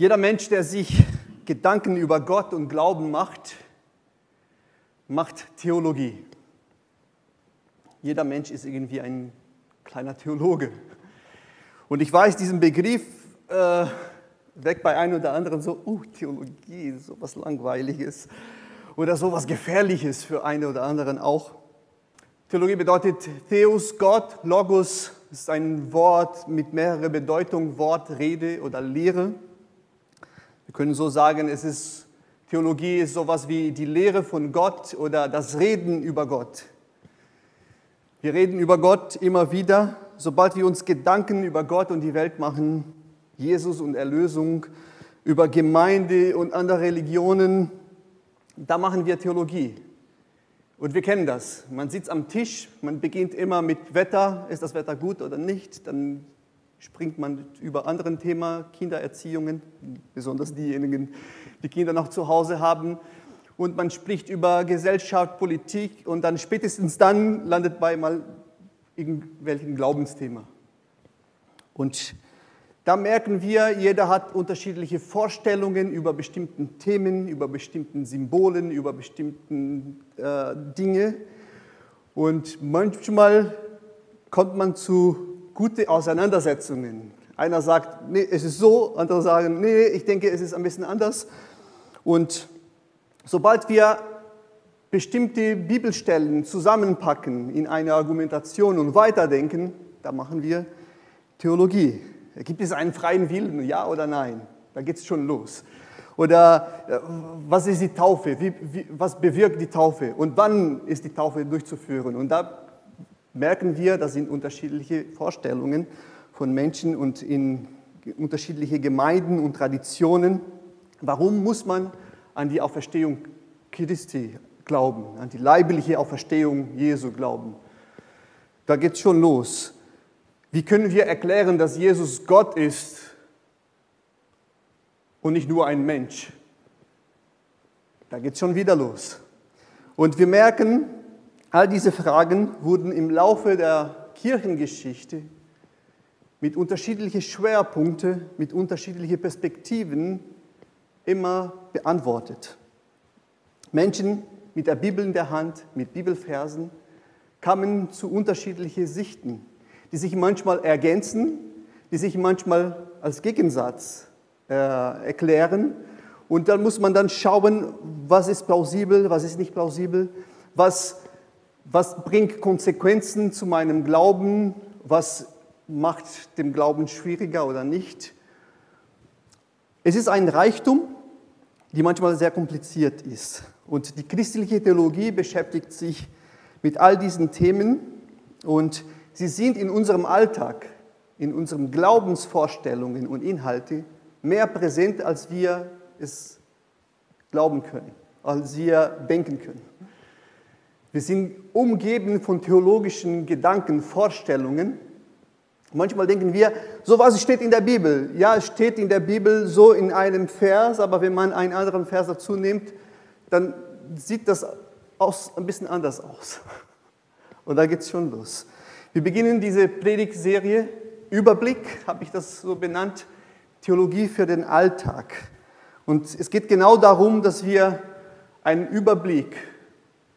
Jeder Mensch, der sich Gedanken über Gott und Glauben macht, macht Theologie. Jeder Mensch ist irgendwie ein kleiner Theologe. Und ich weiß, diesen Begriff weg bei einem oder anderen so, Theologie, so was Langweiliges oder so was Gefährliches für einen oder anderen auch. Theologie bedeutet Theos, Gott, Logos ist ein Wort mit mehreren Bedeutungen, Wort, Rede oder Lehre. Wir können so sagen, Theologie ist sowas wie die Lehre von Gott oder das Reden über Gott. Wir reden über Gott immer wieder, sobald wir uns Gedanken über Gott und die Welt machen, Jesus und Erlösung, über Gemeinde und andere Religionen, da machen wir Theologie. Und wir kennen das. Man sitzt am Tisch, man beginnt immer mit Wetter, ist das Wetter gut oder nicht, dann springt man über andere Themen, Kindererziehungen, besonders diejenigen, die Kinder noch zu Hause haben. Und man spricht über Gesellschaft, Politik und dann spätestens dann landet bei mal irgendwelchen Glaubensthema. Und da merken wir, jeder hat unterschiedliche Vorstellungen über bestimmten Themen, über bestimmten Symbolen, über bestimmten Dinge. Und manchmal kommt man zu guten Auseinandersetzungen. Einer sagt, nee, es ist so, andere sagen, nee, ich denke, es ist ein bisschen anders. Und sobald wir bestimmte Bibelstellen zusammenpacken in eine Argumentation und weiterdenken, da machen wir Theologie. Gibt es einen freien Willen, ja oder nein? Da geht es schon los. Oder was ist die Taufe? Was bewirkt die Taufe? Und wann ist die Taufe durchzuführen? Und da merken wir, das sind unterschiedliche Vorstellungen von Menschen und in unterschiedliche Gemeinden und Traditionen. Warum muss man an die Auferstehung Christi glauben, an die leibliche Auferstehung Jesu glauben? Da geht es schon los. Wie können wir erklären, dass Jesus Gott ist und nicht nur ein Mensch? Da geht es schon wieder los. Und wir merken, all diese Fragen wurden im Laufe der Kirchengeschichte mit unterschiedlichen Schwerpunkten, mit unterschiedlichen Perspektiven immer beantwortet. Menschen mit der Bibel in der Hand, mit Bibelversen, kamen zu unterschiedlichen Sichten, die sich manchmal ergänzen, die sich manchmal als Gegensatz erklären. Und dann muss man dann schauen, was ist plausibel, was ist nicht plausibel, was bringt Konsequenzen zu meinem Glauben, was macht den Glauben schwieriger oder nicht. Es ist ein Reichtum, die manchmal sehr kompliziert ist. Und die christliche Theologie beschäftigt sich mit all diesen Themen und sie sind in unserem Alltag, in unseren Glaubensvorstellungen und Inhalten mehr präsent, als wir es glauben können, als wir denken können. Wir sind umgeben von theologischen Gedanken, Vorstellungen. Manchmal denken wir, sowas steht in der Bibel. Ja, es steht in der Bibel so in einem Vers, aber wenn man einen anderen Vers dazu nimmt, dann sieht das ein bisschen anders aus. Und da geht es schon los. Wir beginnen diese Predigtserie, Überblick, habe ich das so benannt, Theologie für den Alltag. Und es geht genau darum, dass wir einen Überblick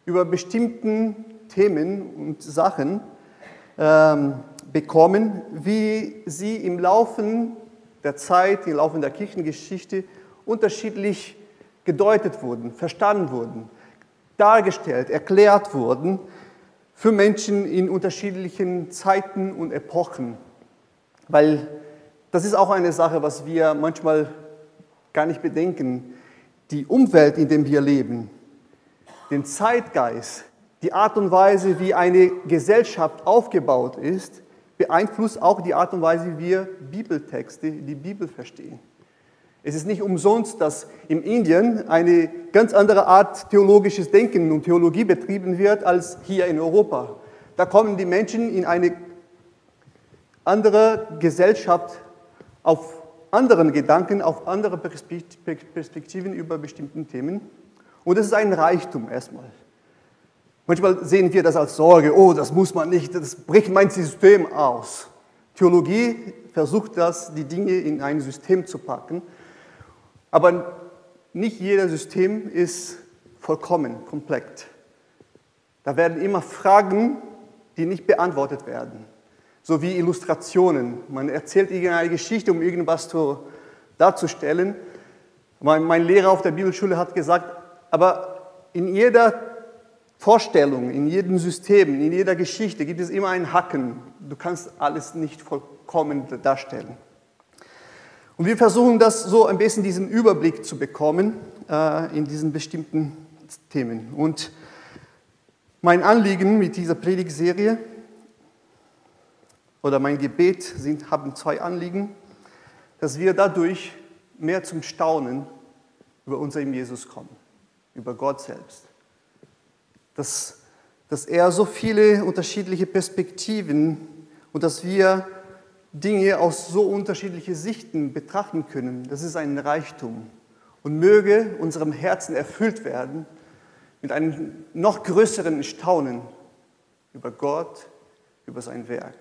über bestimmte Themen und Sachen bekommen, wie sie im Laufe der Zeit, im Laufe der Kirchengeschichte unterschiedlich gedeutet wurden, verstanden wurden, dargestellt, erklärt wurden, für Menschen in unterschiedlichen Zeiten und Epochen. Weil das ist auch eine Sache, was wir manchmal gar nicht bedenken. Die Umwelt, in der wir leben, den Zeitgeist, die Art und Weise, wie eine Gesellschaft aufgebaut ist, beeinflusst auch die Art und Weise, wie wir Bibeltexte, die Bibel verstehen. Es ist nicht umsonst, dass in Indien eine ganz andere Art theologisches Denken und Theologie betrieben wird als hier in Europa. Da kommen die Menschen in eine andere Gesellschaft auf anderen Gedanken, auf andere Perspektiven über bestimmte Themen. Und das ist ein Reichtum erstmal. Manchmal sehen wir das als Sorge, oh, das muss man nicht, das bricht mein System aus. Theologie versucht das, die Dinge in ein System zu packen. Aber nicht jedes System ist vollkommen, komplett. Da werden immer Fragen, die nicht beantwortet werden. So wie Illustrationen. Man erzählt irgendeine Geschichte, um irgendwas darzustellen. Mein Lehrer auf der Bibelschule hat gesagt, aber in jeder Vorstellung, in jedem System, in jeder Geschichte gibt es immer einen Haken. Du kannst alles nicht vollkommen darstellen. Und wir versuchen das so ein bisschen, diesen Überblick zu bekommen in diesen bestimmten Themen. Und mein Anliegen mit dieser Predigtserie oder mein Gebet haben zwei Anliegen, dass wir dadurch mehr zum Staunen über unseren Jesus kommen, über Gott selbst. Dass er so viele unterschiedliche Perspektiven und dass wir Dinge aus so unterschiedlichen Sichten betrachten können, das ist ein Reichtum. Und möge unserem Herzen erfüllt werden mit einem noch größeren Staunen über Gott, über sein Werk,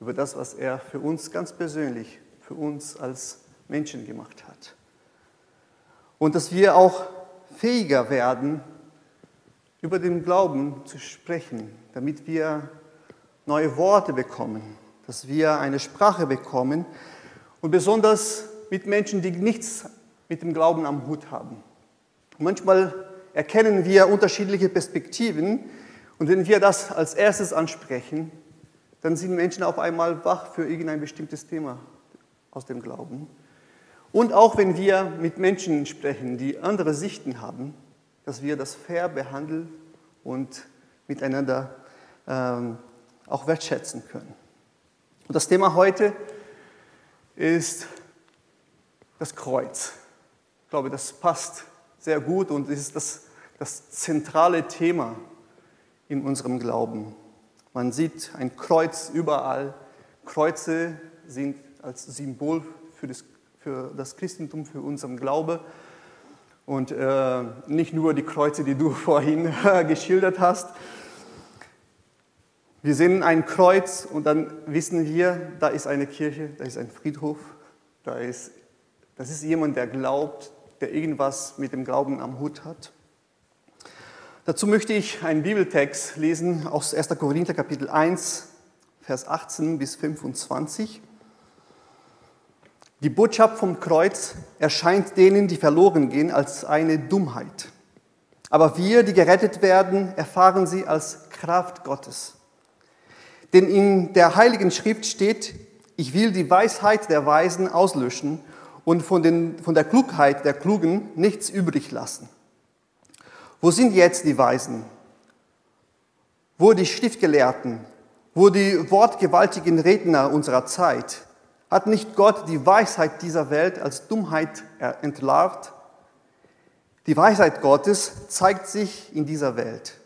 über das, was er für uns ganz persönlich, für uns als Menschen gemacht hat. Und dass wir auch fähiger werden, über den Glauben zu sprechen, damit wir neue Worte bekommen, dass wir eine Sprache bekommen und besonders mit Menschen, die nichts mit dem Glauben am Hut haben. Und manchmal erkennen wir unterschiedliche Perspektiven und wenn wir das als erstes ansprechen, dann sind Menschen auf einmal wach für irgendein bestimmtes Thema aus dem Glauben. Und auch wenn wir mit Menschen sprechen, die andere Sichten haben, dass wir das fair behandeln und miteinander auch wertschätzen können. Und das Thema heute ist das Kreuz. Ich glaube, das passt sehr gut und ist das zentrale Thema in unserem Glauben. Man sieht ein Kreuz überall. Kreuze sind als Symbol für das Christentum, für unseren Glaube. Und nicht nur die Kreuze, die du vorhin geschildert hast. Wir sehen ein Kreuz und dann wissen wir, da ist eine Kirche, da ist ein Friedhof, das ist jemand, der glaubt, der irgendwas mit dem Glauben am Hut hat. Dazu möchte ich einen Bibeltext lesen aus 1. Korinther Kapitel 1, Vers 18 bis 25. Die Botschaft vom Kreuz erscheint denen, die verloren gehen, als eine Dummheit. Aber wir, die gerettet werden, erfahren sie als Kraft Gottes. Denn in der Heiligen Schrift steht, ich will die Weisheit der Weisen auslöschen und von der Klugheit der Klugen nichts übrig lassen. Wo sind jetzt die Weisen? Wo die Schriftgelehrten? Wo die wortgewaltigen Redner unserer Zeit? Hat nicht Gott die Weisheit dieser Welt als Dummheit entlarvt? Die Weisheit Gottes zeigt sich in dieser Welt.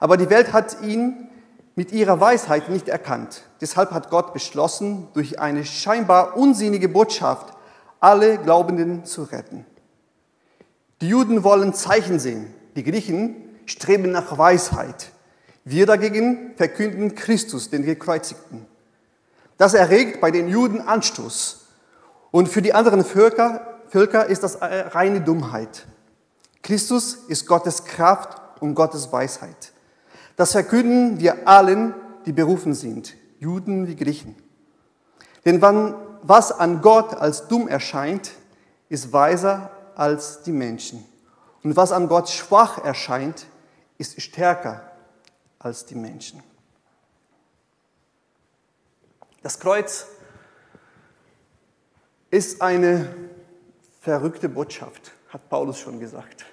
Aber die Welt hat ihn mit ihrer Weisheit nicht erkannt. Deshalb hat Gott beschlossen, durch eine scheinbar unsinnige Botschaft alle Glaubenden zu retten. Die Juden wollen Zeichen sehen, die Griechen streben nach Weisheit. Wir dagegen verkünden Christus, den Gekreuzigten. Das erregt bei den Juden Anstoß. Und für die anderen Völker ist das reine Dummheit. Christus ist Gottes Kraft und Gottes Weisheit. Das verkünden wir allen, die berufen sind, Juden wie Griechen. Denn was an Gott als dumm erscheint, ist weiser als die Menschen. Und was an Gott schwach erscheint, ist stärker als die Menschen. Das Kreuz ist eine verrückte Botschaft, hat Paulus schon gesagt.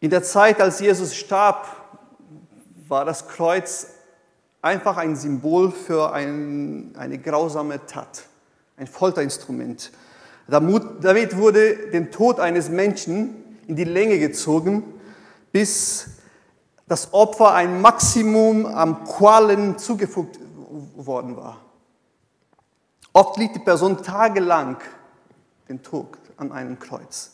In der Zeit, als Jesus starb, war das Kreuz einfach ein Symbol für eine grausame Tat, ein Folterinstrument. Damit wurde der Tod eines Menschen in die Länge gezogen, bis das Opfer ein Maximum an Qualen zugefügt worden war. Oft litt die Person tagelang den Tod an einem Kreuz.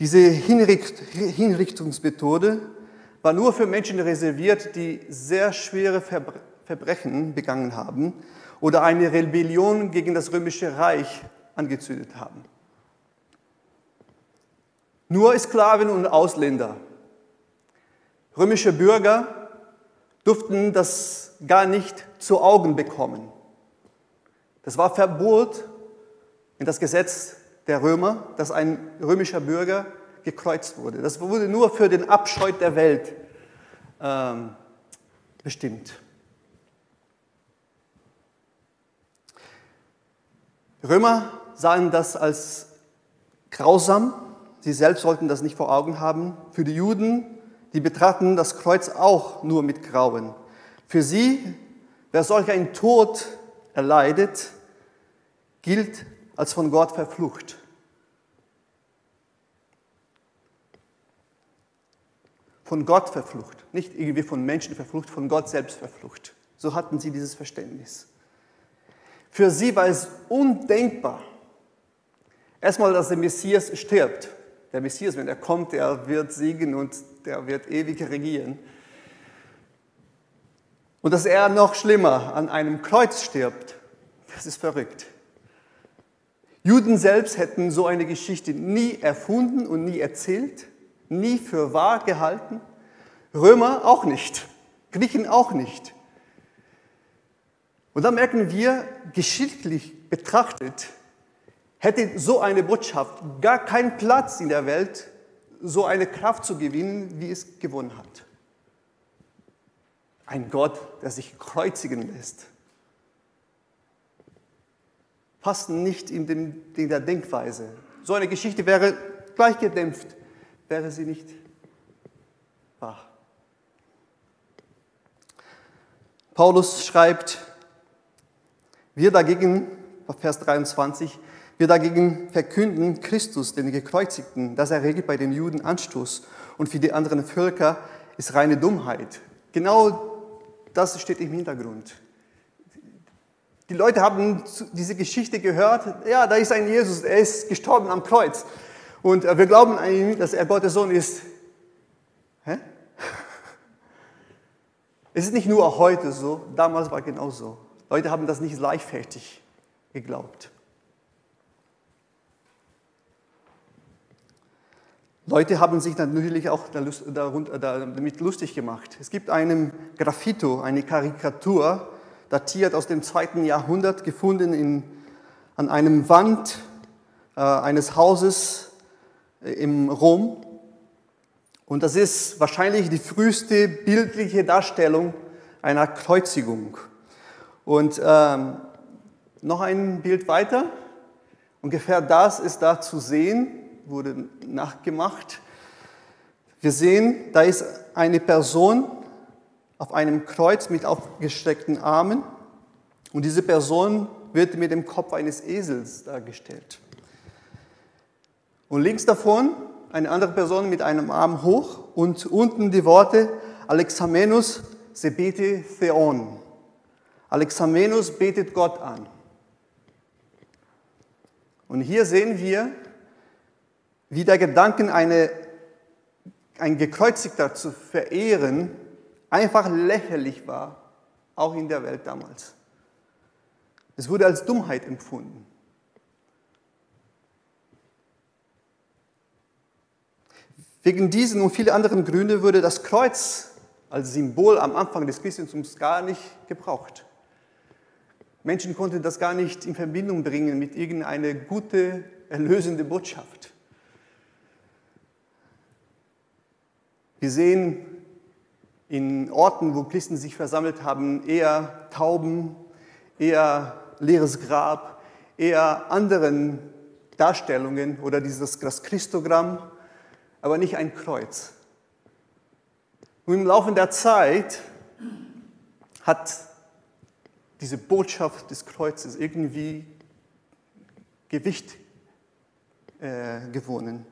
Diese Hinrichtungsmethode war nur für Menschen reserviert, die sehr schwere Verbrechen begangen haben oder eine Rebellion gegen das römische Reich angezündet haben. Nur Sklaven und Ausländer, römische Bürger, durften das gar nicht zu Augen bekommen. Das war Verbot in das Gesetz der Römer, dass ein römischer Bürger gekreuzt wurde. Das wurde nur für den Abscheu der Welt bestimmt. Römer sahen das als grausam. Sie selbst sollten das nicht vor Augen haben. Für die Juden, die betraten das Kreuz auch nur mit Grauen. Für sie, wer solch einen Tod erleidet, gilt als von Gott verflucht. Von Gott verflucht, nicht irgendwie von Menschen verflucht, von Gott selbst verflucht. So hatten sie dieses Verständnis. Für sie war es undenkbar, erstmal, dass der Messias stirbt. Der Messias, wenn er kommt, der wird siegen und der wird ewig regieren. Und dass er noch schlimmer an einem Kreuz stirbt, das ist verrückt. Juden selbst hätten so eine Geschichte nie erfunden und nie erzählt, nie für wahr gehalten. Römer auch nicht, Griechen auch nicht. Und dann merken wir, geschichtlich betrachtet, hätte so eine Botschaft gar keinen Platz in der Welt, so eine Kraft zu gewinnen, wie es gewonnen hat. Ein Gott, der sich kreuzigen lässt, passt nicht in der Denkweise. So eine Geschichte wäre gleich gedämpft, wäre sie nicht wahr. Paulus schreibt, wir dagegen, Vers 23, wir dagegen verkünden Christus, den Gekreuzigten, dass er regelt bei den Juden Anstoß und für die anderen Völker ist reine Dummheit. Genau das steht im Hintergrund. Die Leute haben diese Geschichte gehört, ja, da ist ein Jesus, er ist gestorben am Kreuz und wir glauben an ihn, dass er Gottes Sohn ist. Hä? Es ist nicht nur heute so, damals war es genauso. Leute haben das nicht leichtfertig geglaubt. Leute haben sich natürlich auch damit lustig gemacht. Es gibt einen Graffito, eine Karikatur, datiert aus dem 2. Jahrhundert, gefunden an einem Wand eines Hauses in Rom. Und das ist wahrscheinlich die früheste bildliche Darstellung einer Kreuzigung. Und noch ein Bild weiter. Ungefähr das ist da zu sehen. Wurde nachgemacht. Wir sehen, da ist eine Person auf einem Kreuz mit aufgestreckten Armen und diese Person wird mit dem Kopf eines Esels dargestellt. Und links davon eine andere Person mit einem Arm hoch und unten die Worte Alexamenus se bete Theon. Alexamenus betet Gott an. Und hier sehen wir, wie der Gedanke, ein Gekreuzigter zu verehren, einfach lächerlich war, auch in der Welt damals. Es wurde als Dummheit empfunden. Wegen diesen und vielen anderen Gründen wurde das Kreuz als Symbol am Anfang des Christentums gar nicht gebraucht. Menschen konnten das gar nicht in Verbindung bringen mit irgendeiner guten, erlösenden Botschaft. Wir sehen in Orten, wo Christen sich versammelt haben, eher Tauben, eher leeres Grab, eher anderen Darstellungen oder das Christogramm, aber nicht ein Kreuz. Und im Laufe der Zeit hat diese Botschaft des Kreuzes irgendwie Gewicht gewonnen.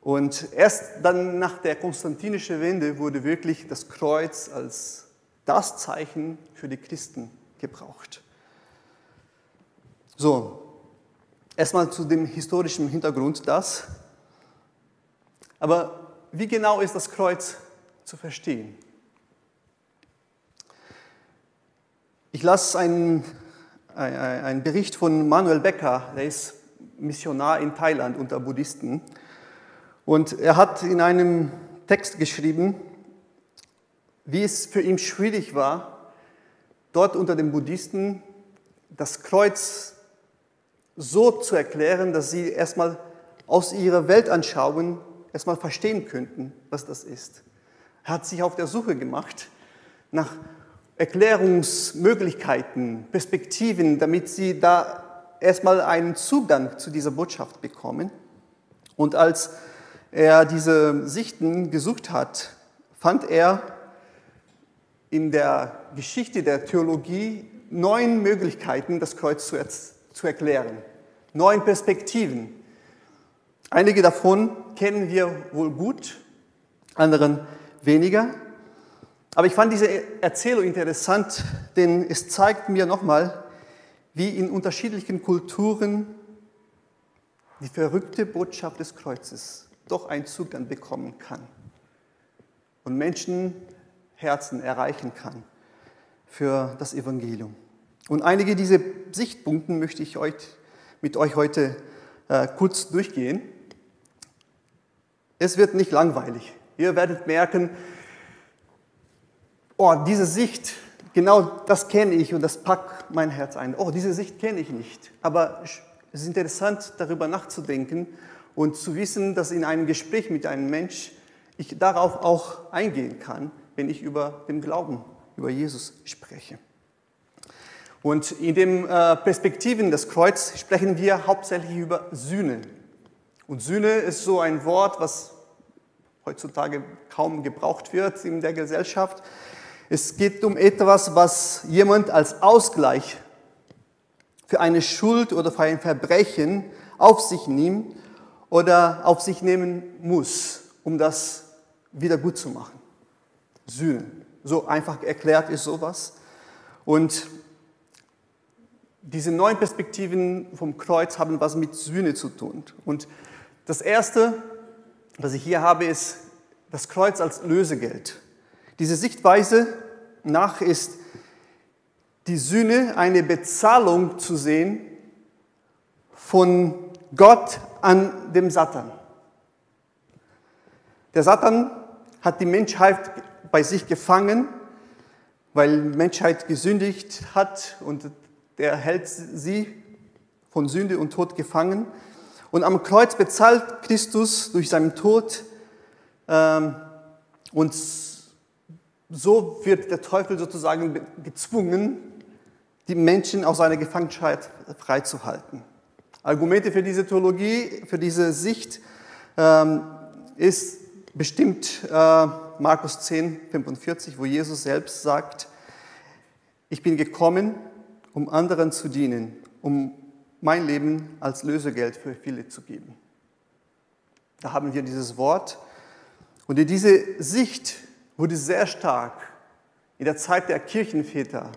Und erst dann nach der konstantinischen Wende wurde wirklich das Kreuz als das Zeichen für die Christen gebraucht. So, erstmal zu dem historischen Hintergrund das. Aber wie genau ist das Kreuz zu verstehen? Ich las ein Bericht von Manuel Becker, der ist Missionar in Thailand unter Buddhisten. Und er hat in einem Text geschrieben, wie es für ihn schwierig war, dort unter den Buddhisten das Kreuz so zu erklären, dass sie erstmal aus ihrer Weltanschauung erstmal verstehen könnten, was das ist. Er hat sich auf der Suche gemacht nach Erklärungsmöglichkeiten, Perspektiven, damit sie da erstmal einen Zugang zu dieser Botschaft bekommen. Und als er diese Sichten gesucht hat, fand er in der Geschichte der Theologie 9 Möglichkeiten, das Kreuz zu erklären. 9 Perspektiven. Einige davon kennen wir wohl gut, anderen weniger. Aber ich fand diese Erzählung interessant, denn es zeigt mir nochmal, wie in unterschiedlichen Kulturen die verrückte Botschaft des Kreuzes doch einen Zugang bekommen kann und Menschenherzen erreichen kann für das Evangelium. Und einige dieser Sichtpunkte möchte ich mit euch heute kurz durchgehen. Es wird nicht langweilig. Ihr werdet merken, oh, diese Sicht, genau das kenne ich und das packt mein Herz ein. Oh, diese Sicht kenne ich nicht. Aber es ist interessant, darüber nachzudenken und zu wissen, dass in einem Gespräch mit einem Mensch ich darauf auch eingehen kann, wenn ich über den Glauben, über Jesus spreche. Und in den Perspektiven des Kreuzes sprechen wir hauptsächlich über Sühne. Und Sühne ist so ein Wort, was heutzutage kaum gebraucht wird in der Gesellschaft. Es geht um etwas, was jemand als Ausgleich für eine Schuld oder für ein Verbrechen auf sich nimmt oder auf sich nehmen muss, um das wieder gut zu machen. Sühne. So einfach erklärt ist sowas. Und diese 9 Perspektiven vom Kreuz haben was mit Sühne zu tun. Und das Erste, was ich hier habe, ist das Kreuz als Lösegeld. Diese Sichtweise nach ist die Sühne eine Bezahlung zu sehen von Gott an dem Satan. Der Satan hat die Menschheit bei sich gefangen, weil die Menschheit gesündigt hat und er hält sie von Sünde und Tod gefangen. Und am Kreuz bezahlt Christus durch seinen Tod. Und so wird der Teufel sozusagen gezwungen, die Menschen aus seiner Gefangenschaft freizuhalten. Argumente für diese Theologie, für diese Sicht ist bestimmt Markus 10, 45, wo Jesus selbst sagt, ich bin gekommen, um anderen zu dienen, um mein Leben als Lösegeld für viele zu geben. Da haben wir dieses Wort. Und in diese Sicht wurde sehr stark in der Zeit der Kirchenväter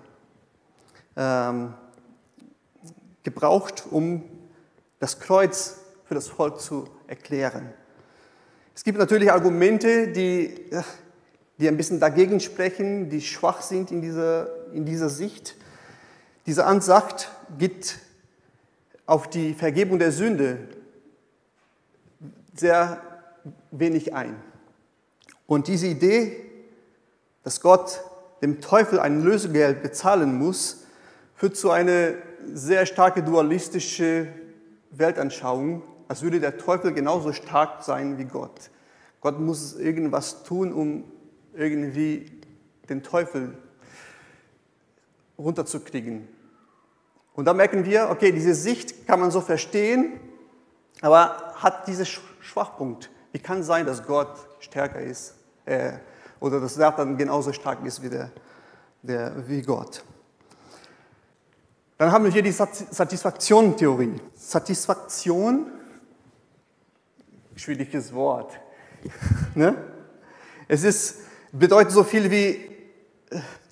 gebraucht, um das Kreuz für das Volk zu erklären. Es gibt natürlich Argumente, die ein bisschen dagegen sprechen, die schwach sind in dieser Sicht. Diese Ansicht geht auf die Vergebung der Sünde sehr wenig ein. Und diese Idee, dass Gott dem Teufel ein Lösegeld bezahlen muss, führt zu einer sehr starken dualistischen Weltanschauung, als würde der Teufel genauso stark sein wie Gott. Gott muss irgendwas tun, um irgendwie den Teufel runterzukriegen. Und da merken wir, okay, diese Sicht kann man so verstehen, aber hat diesen Schwachpunkt. Wie kann es sein, dass Gott stärker ist oder dass Satan genauso stark ist wie Gott? Dann haben wir hier die Satisfaktion-Theorie. Satisfaktion, schwieriges Wort. Ne? Bedeutet so viel wie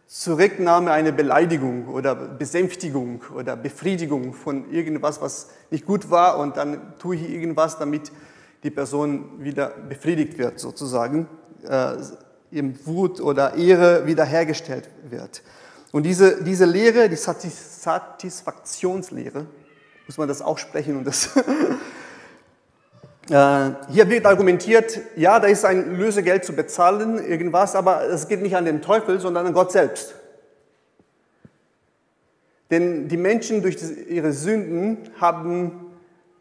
Zurücknahme einer Beleidigung oder Besänftigung oder Befriedigung von irgendwas, was nicht gut war, und dann tue ich irgendwas, damit die Person wieder befriedigt wird, sozusagen, im Wut oder Ehre wiederhergestellt wird. Und diese Lehre, die Satisfaktionslehre, muss man das auch sprechen und das hier wird argumentiert, ja, da ist ein Lösegeld zu bezahlen, irgendwas, aber es geht nicht an den Teufel, sondern an Gott selbst. Denn die Menschen durch ihre Sünden haben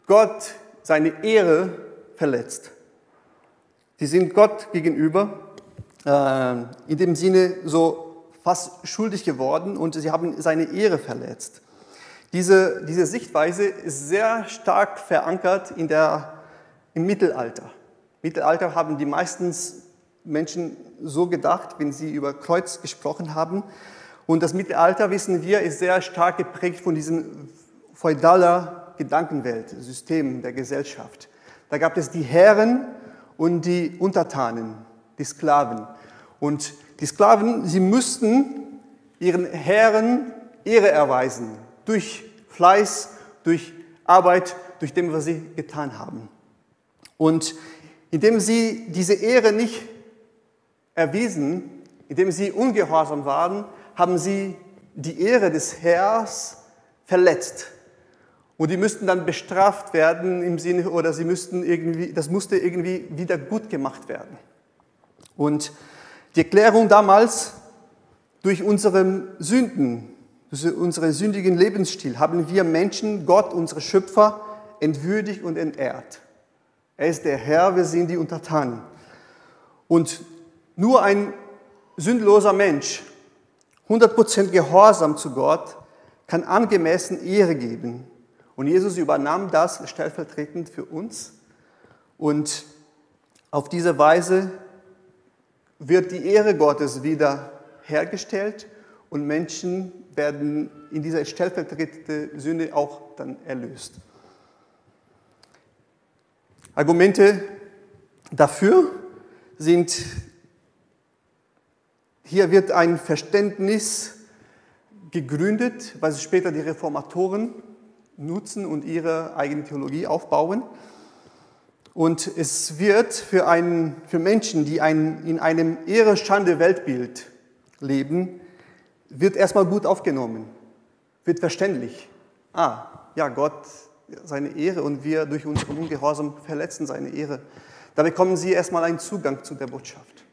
Gott seine Ehre verletzt. Sie sind Gott gegenüber in dem Sinne so fast schuldig geworden und sie haben seine Ehre verletzt. Diese Sichtweise ist sehr stark verankert im Mittelalter. Im Mittelalter haben die meisten Menschen so gedacht, wenn sie über Kreuz gesprochen haben. Und das Mittelalter, wissen wir, ist sehr stark geprägt von diesem feudaler Gedankenwelt, System der Gesellschaft. Da gab es die Herren und die Untertanen, die Sklaven. Und die Sklaven, sie müssten ihren Herren Ehre erweisen, durch Fleiß, durch Arbeit, durch dem, was sie getan haben. Und indem sie diese Ehre nicht erwiesen, indem sie ungehorsam waren, haben sie die Ehre des Herrs verletzt. Und die müssten dann bestraft werden im Sinne, oder sie müssten irgendwie, das musste irgendwie wieder gut gemacht werden. Und die Erklärung damals, durch unsere Sünden, durch unseren sündigen Lebensstil, haben wir Menschen, Gott, unsere Schöpfer, entwürdigt und entehrt. Er ist der Herr, wir sind die Untertanen. Und nur ein sündloser Mensch, 100% Gehorsam zu Gott, kann angemessen Ehre geben. Und Jesus übernahm das stellvertretend für uns. Und auf diese Weise wird die Ehre Gottes wieder hergestellt und Menschen werden in dieser stellvertretenden Sünde auch dann erlöst. Argumente dafür sind: Hier wird ein Verständnis gegründet, was später die Reformatoren nutzen und ihre eigene Theologie aufbauen. Und es wird für Menschen, die in einem Ehre-Schande-Weltbild leben, wird erstmal gut aufgenommen, wird verständlich. Ah, ja, Gott, seine Ehre und wir durch unseren Ungehorsam verletzen seine Ehre. Da bekommen sie erstmal einen Zugang zu der Botschaft.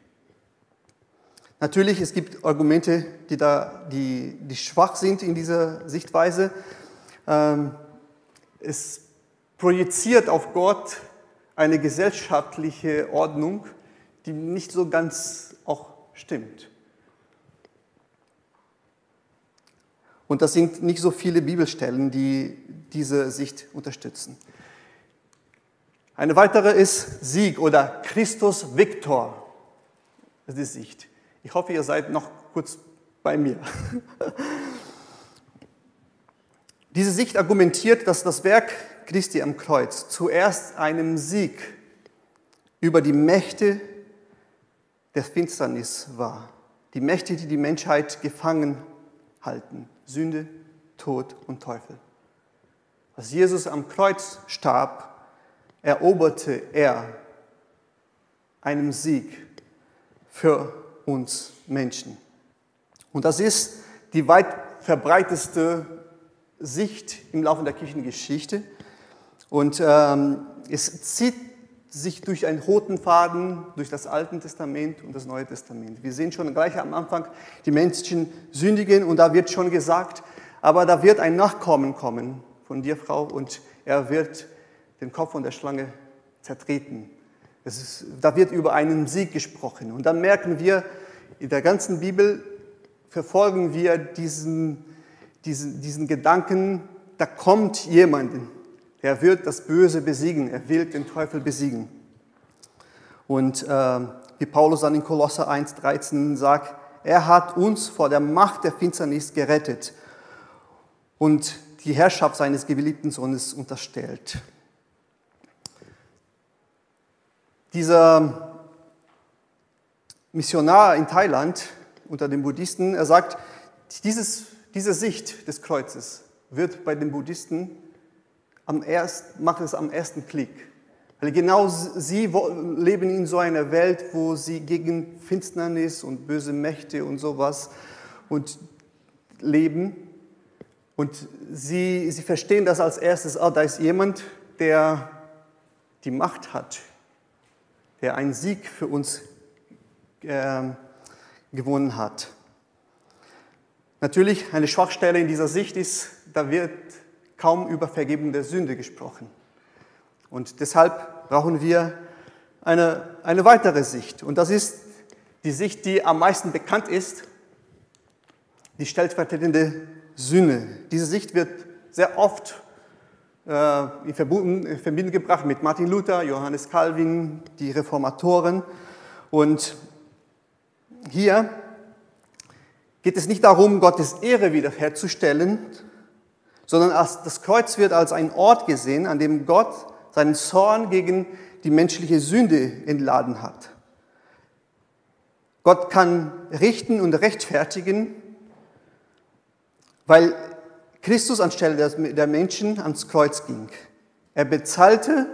Natürlich, es gibt Argumente, die schwach sind in dieser Sichtweise. Es projiziert auf Gott eine gesellschaftliche Ordnung, die nicht so ganz auch stimmt. Und das sind nicht so viele Bibelstellen, die diese Sicht unterstützen. Eine weitere ist Sieg oder Christus Victor. Das ist die Sicht. Ich hoffe, ihr seid noch kurz bei mir. Diese Sicht argumentiert, dass das Werk Christi am Kreuz zuerst einem Sieg über die Mächte der Finsternis war. Die Mächte, die die Menschheit gefangen halten. Sünde, Tod und Teufel. Als Jesus am Kreuz starb, eroberte er einen Sieg für uns Menschen. Und das ist die weit verbreiteste Sicht im Laufe der Kirchengeschichte. Und es zieht sich durch einen roten Faden, durch das Alte Testament und das Neue Testament. Wir sehen schon gleich am Anfang, die Menschen sündigen und da wird schon gesagt, aber da wird ein Nachkommen kommen von dir, Frau, und er wird den Kopf von der Schlange zertreten. Da wird über einen Sieg gesprochen. Und dann merken wir, in der ganzen Bibel verfolgen wir diesen Gedanken, da kommt jemand, der wird das Böse besiegen, er will den Teufel besiegen. Und wie Paulus dann in Kolosser 1,13 sagt, er hat uns vor der Macht der Finsternis gerettet und die Herrschaft seines geliebten Sohnes unterstellt. Dieser Missionar in Thailand unter den Buddhisten, er sagt, diese Sicht des Kreuzes wird bei den Buddhisten am ersten Klick. Weil genau sie leben in so einer Welt, wo sie gegen Finsternis und böse Mächte und sowas und leben. Und sie verstehen das als erstes, ah, da ist jemand, der die Macht hat, der einen Sieg für uns gewonnen hat. Natürlich, eine Schwachstelle in dieser Sicht ist, da wird kaum über Vergebung der Sünde gesprochen. Und deshalb brauchen wir eine weitere Sicht. Und das ist die Sicht, die am meisten bekannt ist, die stellvertretende Sünde. Diese Sicht wird sehr oft in Verbindung gebracht mit Martin Luther, Johannes Calvin, die Reformatoren. Und hier geht es nicht darum, Gottes Ehre wiederherzustellen, sondern das Kreuz wird als ein Ort gesehen, an dem Gott seinen Zorn gegen die menschliche Sünde entladen hat. Gott kann richten und rechtfertigen, weil Christus anstelle der Menschen ans Kreuz ging. Er bezahlte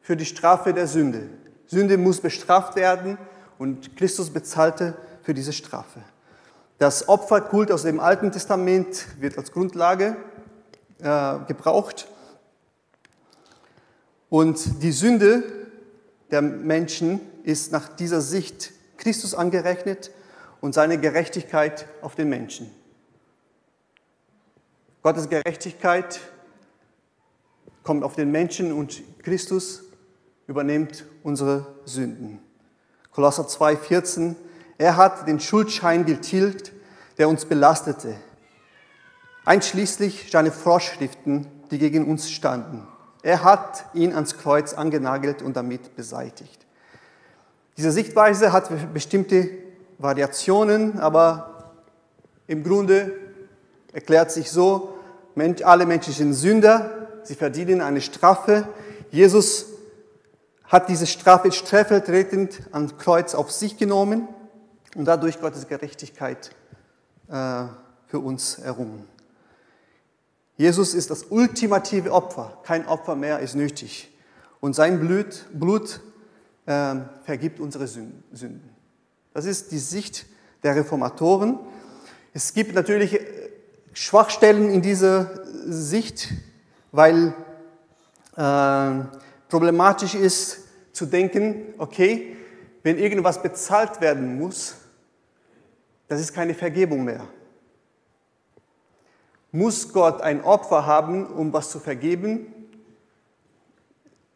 für die Strafe der Sünde. Sünde muss bestraft werden und Christus bezahlte für diese Strafe. Das Opferkult aus dem Alten Testament wird als Grundlage gebraucht. Und die Sünde der Menschen ist nach dieser Sicht Christus angerechnet und seine Gerechtigkeit auf den Menschen. Gottes Gerechtigkeit kommt auf den Menschen und Christus übernimmt unsere Sünden. Kolosser 2,14: Er hat den Schuldschein getilgt, der uns belastete, einschließlich seine Vorschriften, die gegen uns standen. Er hat ihn ans Kreuz angenagelt und damit beseitigt. Diese Sichtweise hat bestimmte Variationen, aber im Grunde erklärt sich so: Alle Menschen sind Sünder, sie verdienen eine Strafe. Jesus hat diese Strafe stellvertretend ans Kreuz auf sich genommen und dadurch Gottes Gerechtigkeit für uns errungen. Jesus ist das ultimative Opfer, kein Opfer mehr ist nötig. Und sein Blut vergibt unsere Sünden. Das ist die Sicht der Reformatoren. Es gibt natürlich Schwachstellen in dieser Sicht, weil problematisch ist zu denken, okay, wenn irgendwas bezahlt werden muss, das ist keine Vergebung mehr. Muss Gott ein Opfer haben, um was zu vergeben?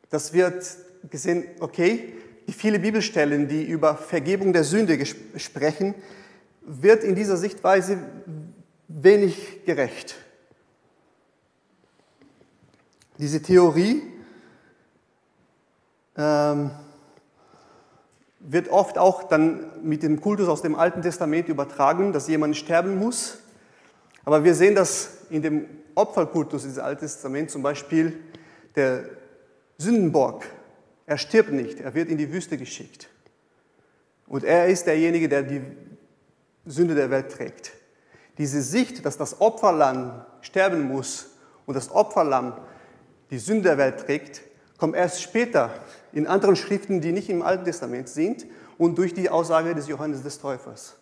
Das wird gesehen, okay, die vielen Bibelstellen, die über Vergebung der Sünde sprechen, wird in dieser Sichtweise wenig gerecht. Diese Theorie wird oft auch dann mit dem Kultus aus dem Alten Testament übertragen, dass jemand sterben muss. Aber wir sehen, dass in dem Opferkultus des Alten Testaments zum Beispiel der Sündenbock, er stirbt nicht, er wird in die Wüste geschickt. Und er ist derjenige, der die Sünde der Welt trägt. Diese Sicht, dass das Opferlamm sterben muss und das Opferlamm die Sünde der Welt trägt, kommt erst später in anderen Schriften, die nicht im Alten Testament sind, und durch die Aussage des Johannes des Täufers.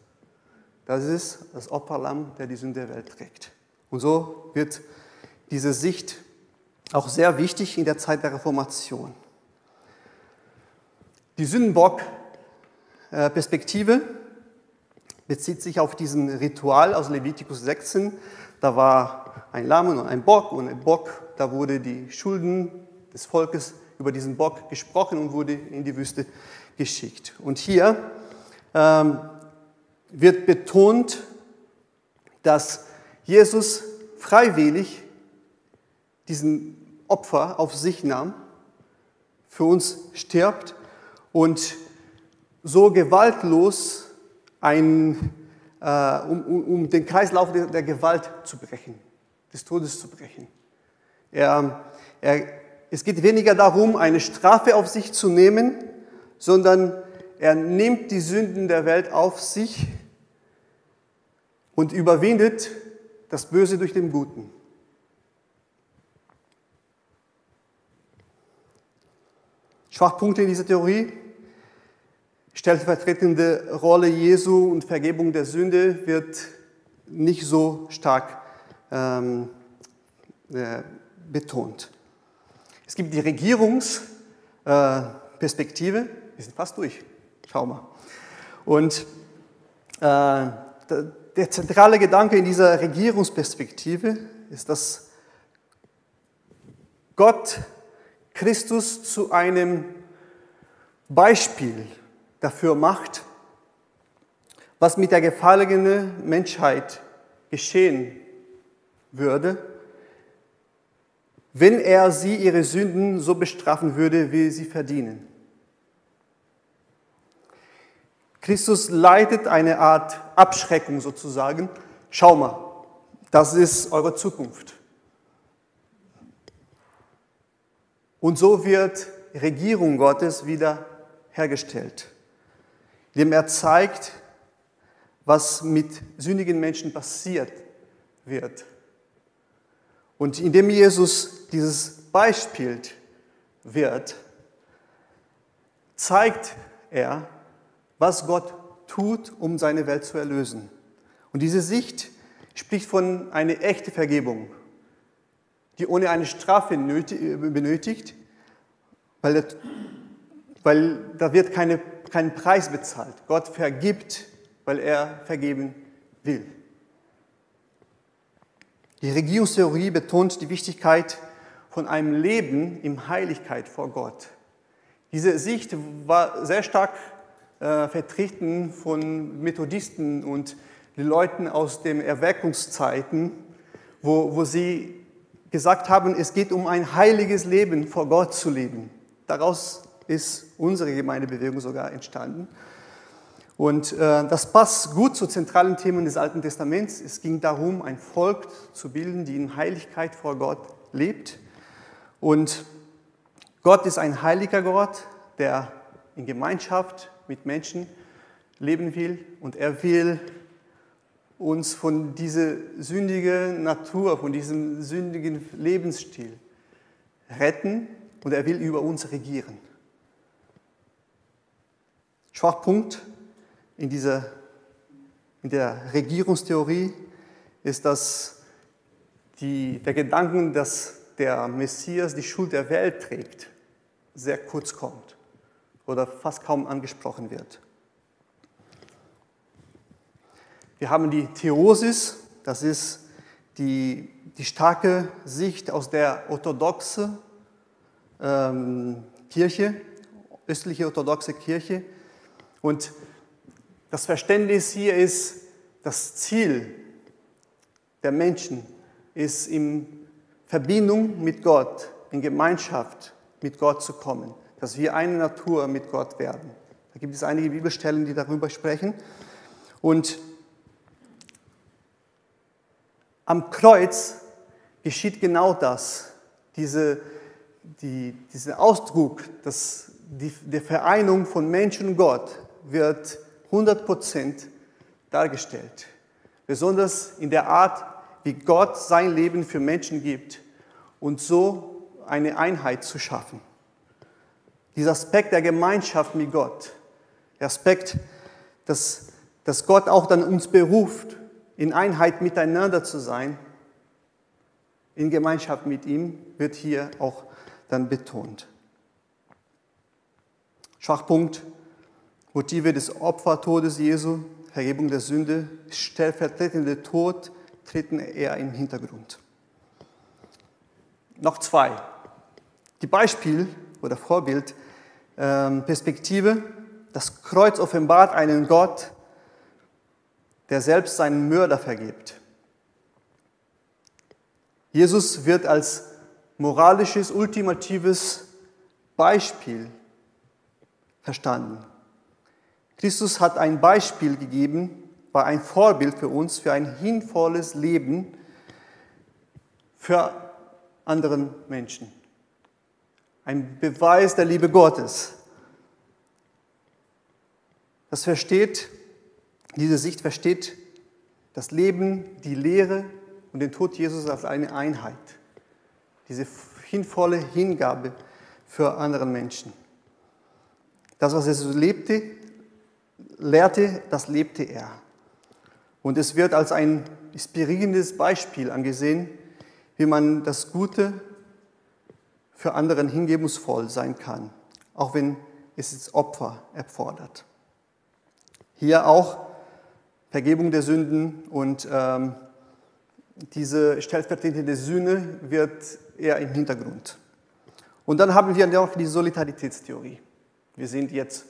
Das ist das Opferlamm, der die Sünde der Welt trägt. Und so wird diese Sicht auch sehr wichtig in der Zeit der Reformation. Die Sündenbock-Perspektive bezieht sich auf diesen Ritual aus Levitikus 16. Da war ein Lamm und ein Bock da wurde die Schulden des Volkes über diesen Bock gesprochen und wurde in die Wüste geschickt. Und hier wird betont, dass Jesus freiwillig diesen Opfer auf sich nahm, für uns stirbt und so gewaltlos um den Kreislauf der Gewalt zu brechen, des Todes zu brechen. Es geht weniger darum, eine Strafe auf sich zu nehmen, sondern er nimmt die Sünden der Welt auf sich und überwindet das Böse durch den Guten. Schwachpunkte in dieser Theorie: stellvertretende Rolle Jesu und Vergebung der Sünde wird nicht so stark betont. Es gibt die Regierungsperspektive, wir sind fast durch, schau mal. Und der zentrale Gedanke in dieser Regierungsperspektive ist, dass Gott Christus zu einem Beispiel dafür macht, was mit der gefallenen Menschheit geschehen würde, wenn er sie ihre Sünden so bestrafen würde, wie sie verdienen. Christus leitet eine Art Abschreckung sozusagen. Schau mal, das ist eure Zukunft. Und so wird Regierung Gottes wieder hergestellt, indem er zeigt, was mit sündigen Menschen passiert wird. Und indem Jesus dieses Beispiel wird, zeigt er, was Gott tut, um seine Welt zu erlösen. Und diese Sicht spricht von einer echten Vergebung, die ohne eine Strafe benötigt, weil da wird kein Preis bezahlt. Gott vergibt, weil er vergeben will. Die Regierungstheorie betont die Wichtigkeit von einem Leben in Heiligkeit vor Gott. Diese Sicht war sehr stark vertreten von Methodisten und den Leuten aus den Erweckungszeiten, wo sie gesagt haben, es geht um ein heiliges Leben vor Gott zu leben. Daraus ist unsere Gemeindebewegung sogar entstanden. Und das passt gut zu zentralen Themen des Alten Testaments. Es ging darum, ein Volk zu bilden, die in Heiligkeit vor Gott lebt. Und Gott ist ein heiliger Gott, der in Gemeinschaft mit Menschen leben will. Und er will uns von dieser sündigen Natur, von diesem sündigen Lebensstil retten und er will über uns regieren. Schwachpunkt in der Regierungstheorie ist, dass der Gedanke, dass der Messias die Schuld der Welt trägt, sehr kurz kommt oder fast kaum angesprochen wird. Wir haben die Theosis, das ist die starke Sicht aus der orthodoxen Kirche, östliche orthodoxe Kirche. Und das Verständnis hier ist, das Ziel der Menschen ist, in Verbindung mit Gott, in Gemeinschaft mit Gott zu kommen, dass wir eine Natur mit Gott werden. Da gibt es einige Bibelstellen, die darüber sprechen. Und am Kreuz geschieht genau das, dieser Ausdruck, dass die Vereinigung von Mensch und Gott wird 100% dargestellt. Besonders in der Art, wie Gott sein Leben für Menschen gibt und so eine Einheit zu schaffen. Dieser Aspekt der Gemeinschaft mit Gott, der Aspekt, dass Gott auch dann uns beruft, in Einheit miteinander zu sein, in Gemeinschaft mit ihm, wird hier auch dann betont. Schwachpunkt, Motive des Opfertodes Jesu, Vergebung der Sünde, stellvertretende Tod treten eher im Hintergrund. Noch zwei. Die Beispiel- oder Vorbildperspektive, das Kreuz offenbart einen Gott, der selbst seinen Mörder vergibt. Jesus wird als moralisches, ultimatives Beispiel verstanden. Christus hat ein Beispiel gegeben, war ein Vorbild für uns, für ein hinvolles Leben für anderen Menschen. Ein Beweis der Liebe Gottes. Diese Sicht versteht das Leben, die Lehre und den Tod Jesus als eine Einheit. Diese hinvolle Hingabe für andere Menschen. Das, was Jesus lehrte, das lebte er. Und es wird als ein inspirierendes Beispiel angesehen, wie man das Gute für anderen hingebungsvoll sein kann, auch wenn es das Opfer erfordert. Hier auch Vergebung der Sünden und diese stellvertretende Sühne wird eher im Hintergrund. Und dann haben wir noch die Solidaritätstheorie. Wir sind jetzt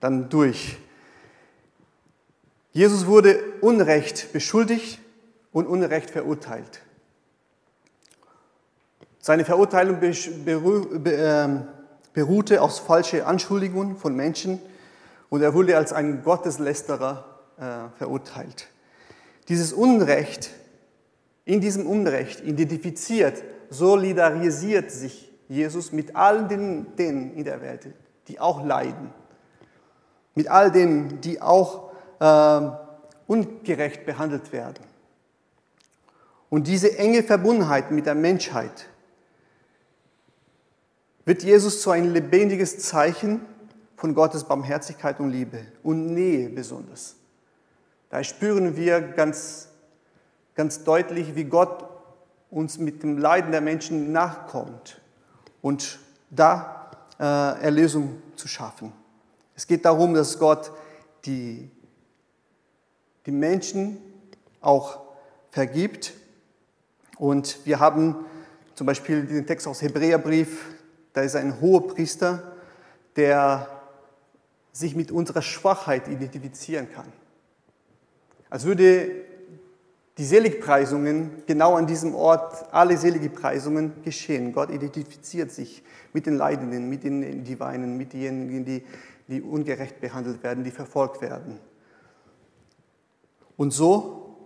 dann durch. Jesus wurde Unrecht beschuldigt und Unrecht verurteilt. Seine Verurteilung beruhte auf falschen Anschuldigungen von Menschen und er wurde als ein Gotteslästerer verurteilt. In diesem Unrecht identifiziert, solidarisiert sich Jesus mit all denen in der Welt, die auch leiden. Mit all denen, die auch ungerecht behandelt werden. Und diese enge Verbundenheit mit der Menschheit wird Jesus zu ein lebendiges Zeichen von Gottes Barmherzigkeit und Liebe und Nähe besonders. Da spüren wir ganz deutlich, wie Gott uns mit dem Leiden der Menschen nachkommt und da Erlösung zu schaffen. Es geht darum, dass Gott die Menschen auch vergibt. Und wir haben zum Beispiel den Text aus Hebräerbrief, da ist ein Hohepriester, der sich mit unserer Schwachheit identifizieren kann. Als würde die Seligpreisungen, genau an diesem Ort, alle Seligpreisungen geschehen. Gott identifiziert sich mit den Leidenden, mit denen, die weinen, mit denjenigen, die ungerecht behandelt werden, die verfolgt werden. Und so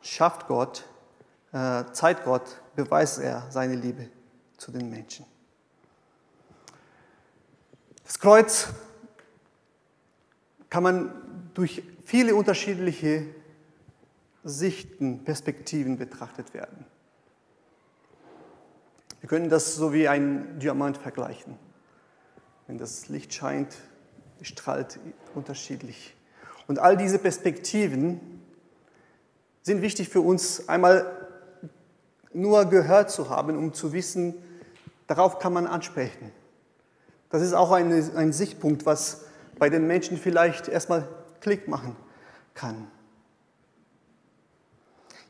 schafft Gott, zeigt Gott, beweist er seine Liebe zu den Menschen. Das Kreuz kann man durch viele unterschiedliche Sichten, Perspektiven betrachtet werden. Wir können das so wie ein Diamant vergleichen. Wenn das Licht scheint, strahlt unterschiedlich. Und all diese Perspektiven sind wichtig für uns, einmal nur gehört zu haben, um zu wissen, darauf kann man ansprechen. Das ist auch ein Sichtpunkt, was bei den Menschen vielleicht erstmal Klick machen kann.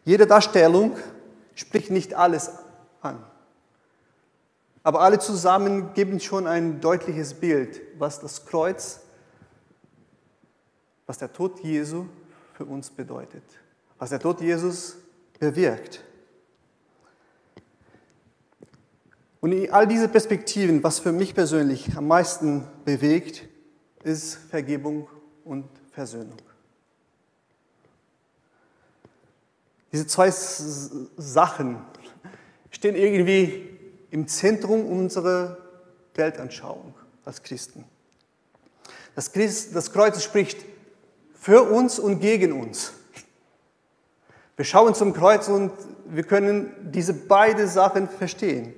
Jede Darstellung spricht nicht alles an. Aber alle zusammen geben schon ein deutliches Bild, was das Kreuz, was der Tod Jesu für uns bedeutet, was der Tod Jesus bewirkt. Und in all diese Perspektiven, was für mich persönlich am meisten bewegt, ist Vergebung und Versöhnung. Diese zwei Sachen stehen irgendwie im Zentrum unserer Weltanschauung als Christen. Das Kreuz spricht für uns und gegen uns. Wir schauen zum Kreuz und wir können diese beiden Sachen verstehen.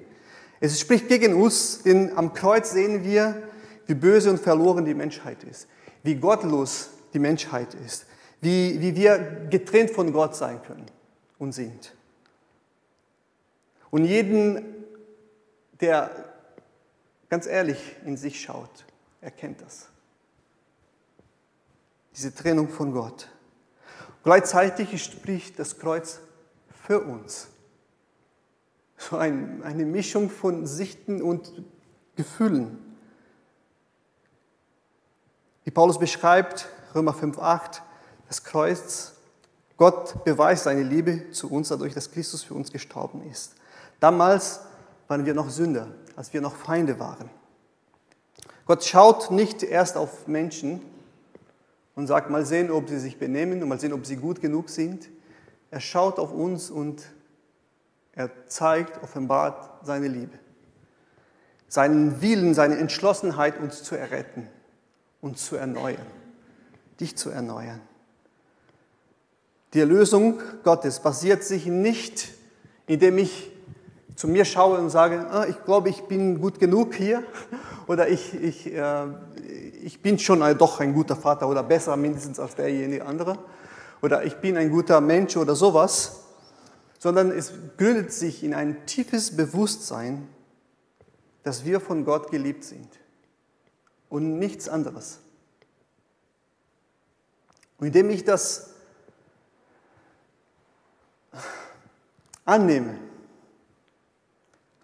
Es spricht gegen uns, denn am Kreuz sehen wir, wie böse und verloren die Menschheit ist, wie gottlos die Menschheit ist, wie wir getrennt von Gott sein können und sind. Und jeden, der ganz ehrlich in sich schaut, erkennt das. Diese Trennung von Gott. Gleichzeitig spricht das Kreuz für uns. So eine Mischung von Sichten und Gefühlen. Wie Paulus beschreibt, Römer 5,8, das Kreuz, Gott beweist seine Liebe zu uns, dadurch, dass Christus für uns gestorben ist. Damals waren wir noch Sünder, als wir noch Feinde waren. Gott schaut nicht erst auf Menschen und sagt, mal sehen, ob sie sich benehmen und mal sehen, ob sie gut genug sind. Er schaut auf uns und er zeigt, offenbart seine Liebe, seinen Willen, seine Entschlossenheit, uns zu erretten und zu erneuern, dich zu erneuern. Die Erlösung Gottes basiert sich nicht, indem ich zu mir schaue und sage, ich glaube, ich bin gut genug hier oder ich bin schon doch ein guter Vater oder besser mindestens als derjenige andere oder ich bin ein guter Mensch oder sowas, sondern es gründet sich in ein tiefes Bewusstsein, dass wir von Gott geliebt sind und nichts anderes. Und indem ich das annehme,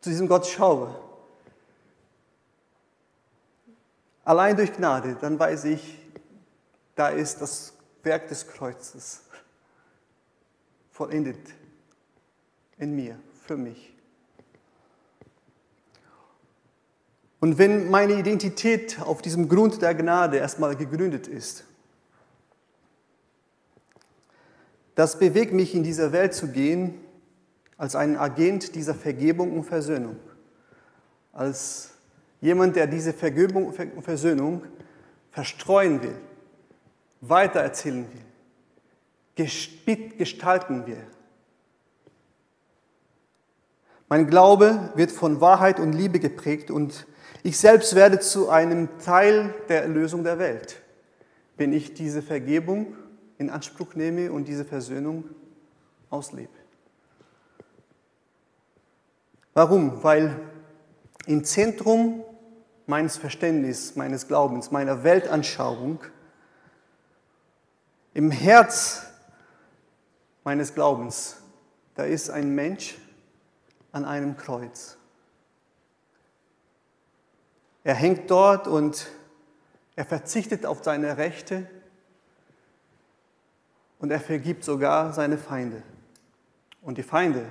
zu diesem Gott schaue, allein durch Gnade, dann weiß ich, da ist das Werk des Kreuzes vollendet in mir, für mich. Und wenn meine Identität auf diesem Grund der Gnade erstmal gegründet ist, das bewegt mich, in diese Welt zu gehen, als ein Agent dieser Vergebung und Versöhnung. Als jemand, der diese Vergebung und Versöhnung verstreuen will, weitererzählen will, gestalten will. Mein Glaube wird von Wahrheit und Liebe geprägt und ich selbst werde zu einem Teil der Erlösung der Welt, wenn ich diese Vergebung in Anspruch nehme und diese Versöhnung auslebe. Warum? Weil im Zentrum meines Verständnisses, meines Glaubens, meiner Weltanschauung, im Herz meines Glaubens, da ist ein Mensch an einem Kreuz. Er hängt dort und er verzichtet auf seine Rechte. Und er vergibt sogar seine Feinde. Und die Feinde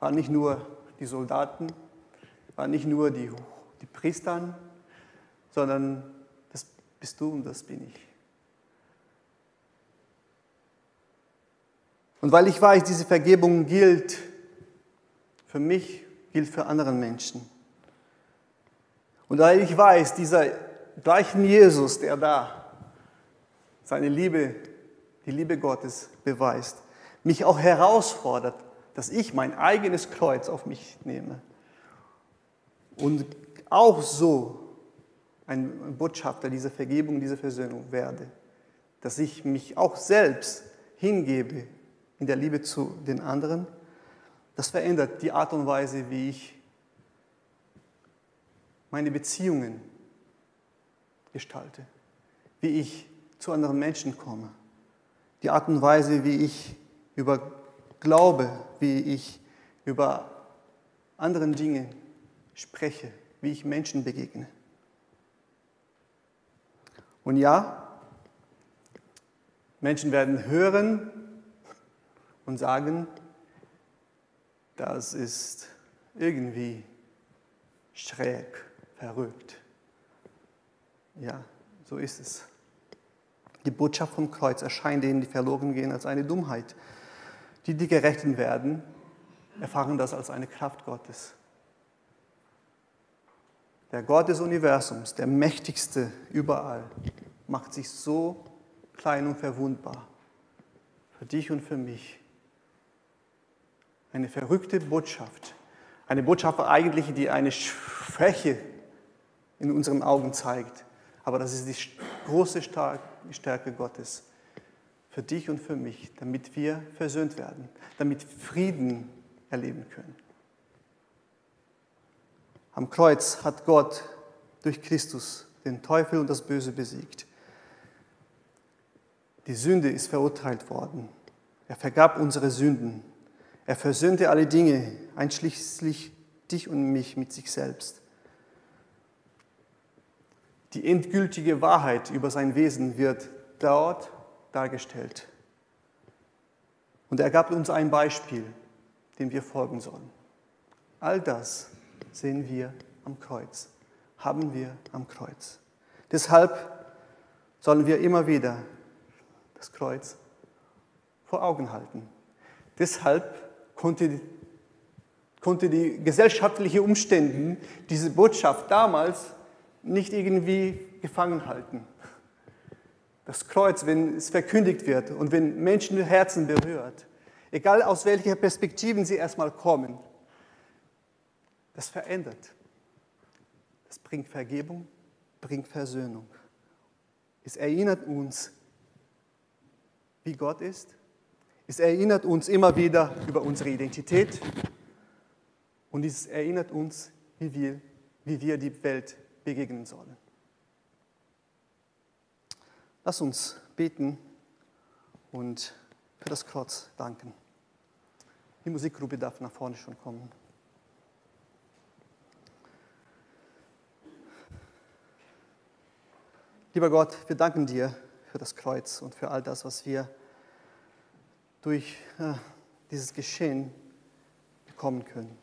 waren nicht nur die Soldaten, waren nicht nur die Priester, sondern das bist du und das bin ich. Und weil ich weiß, diese Vergebung gilt für mich, gilt für andere Menschen. Und weil ich weiß, dieser gleiche Jesus, der da seine Liebe, die Liebe Gottes beweist, mich auch herausfordert, dass ich mein eigenes Kreuz auf mich nehme und auch so ein Botschafter dieser Vergebung, dieser Versöhnung werde, dass ich mich auch selbst hingebe in der Liebe zu den anderen, das verändert die Art und Weise, wie ich meine Beziehungen gestalte, wie ich zu anderen Menschen komme. Die Art und Weise, wie ich über Glaube, wie ich über andere Dinge spreche, wie ich Menschen begegne. Und ja, Menschen werden hören und sagen, das ist irgendwie schräg, verrückt. Ja, so ist es. Die Botschaft vom Kreuz erscheint denen, die verloren gehen, als eine Dummheit. Die, die Gerechten werden, erfahren das als eine Kraft Gottes. Der Gott des Universums, der mächtigste überall, macht sich so klein und verwundbar. Für dich und für mich. Eine verrückte Botschaft. Eine Botschaft eigentlich, die eine Schwäche in unseren Augen zeigt. Aber das ist die große Stärke Gottes für dich und für mich, damit wir versöhnt werden, damit Frieden erleben können. Am Kreuz hat Gott durch Christus den Teufel und das Böse besiegt. Die Sünde ist verurteilt worden. Er vergab unsere Sünden. Er versöhnte alle Dinge, einschließlich dich und mich, mit sich selbst. Die endgültige Wahrheit über sein Wesen wird dort dargestellt. Und er gab uns ein Beispiel, dem wir folgen sollen. All das sehen wir am Kreuz, haben wir am Kreuz. Deshalb sollen wir immer wieder das Kreuz vor Augen halten. Deshalb konnte die gesellschaftlichen Umstände diese Botschaft damals nicht irgendwie gefangen halten. Das Kreuz, wenn es verkündigt wird und wenn Menschen Herzen berührt, egal aus welchen Perspektiven sie erstmal kommen, das verändert. Das bringt Vergebung, bringt Versöhnung. Es erinnert uns wie Gott ist. Es erinnert uns immer wieder über unsere Identität und es erinnert uns, wie wir die Welt begegnen sollen. Lass uns beten und für das Kreuz danken. Die Musikgruppe darf nach vorne schon kommen. Lieber Gott, wir danken dir für das Kreuz und für all das, was wir durch dieses Geschehen bekommen können.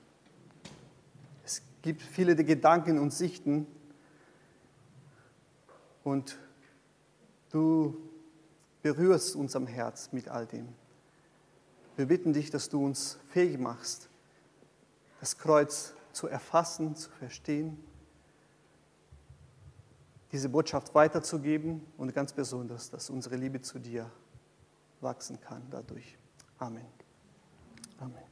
Es gibt viele Gedanken und Sichten und du berührst uns am Herz mit all dem. Wir bitten dich, dass du uns fähig machst, das Kreuz zu erfassen, zu verstehen, diese Botschaft weiterzugeben und ganz besonders, dass unsere Liebe zu dir wachsen kann dadurch. Amen. Amen.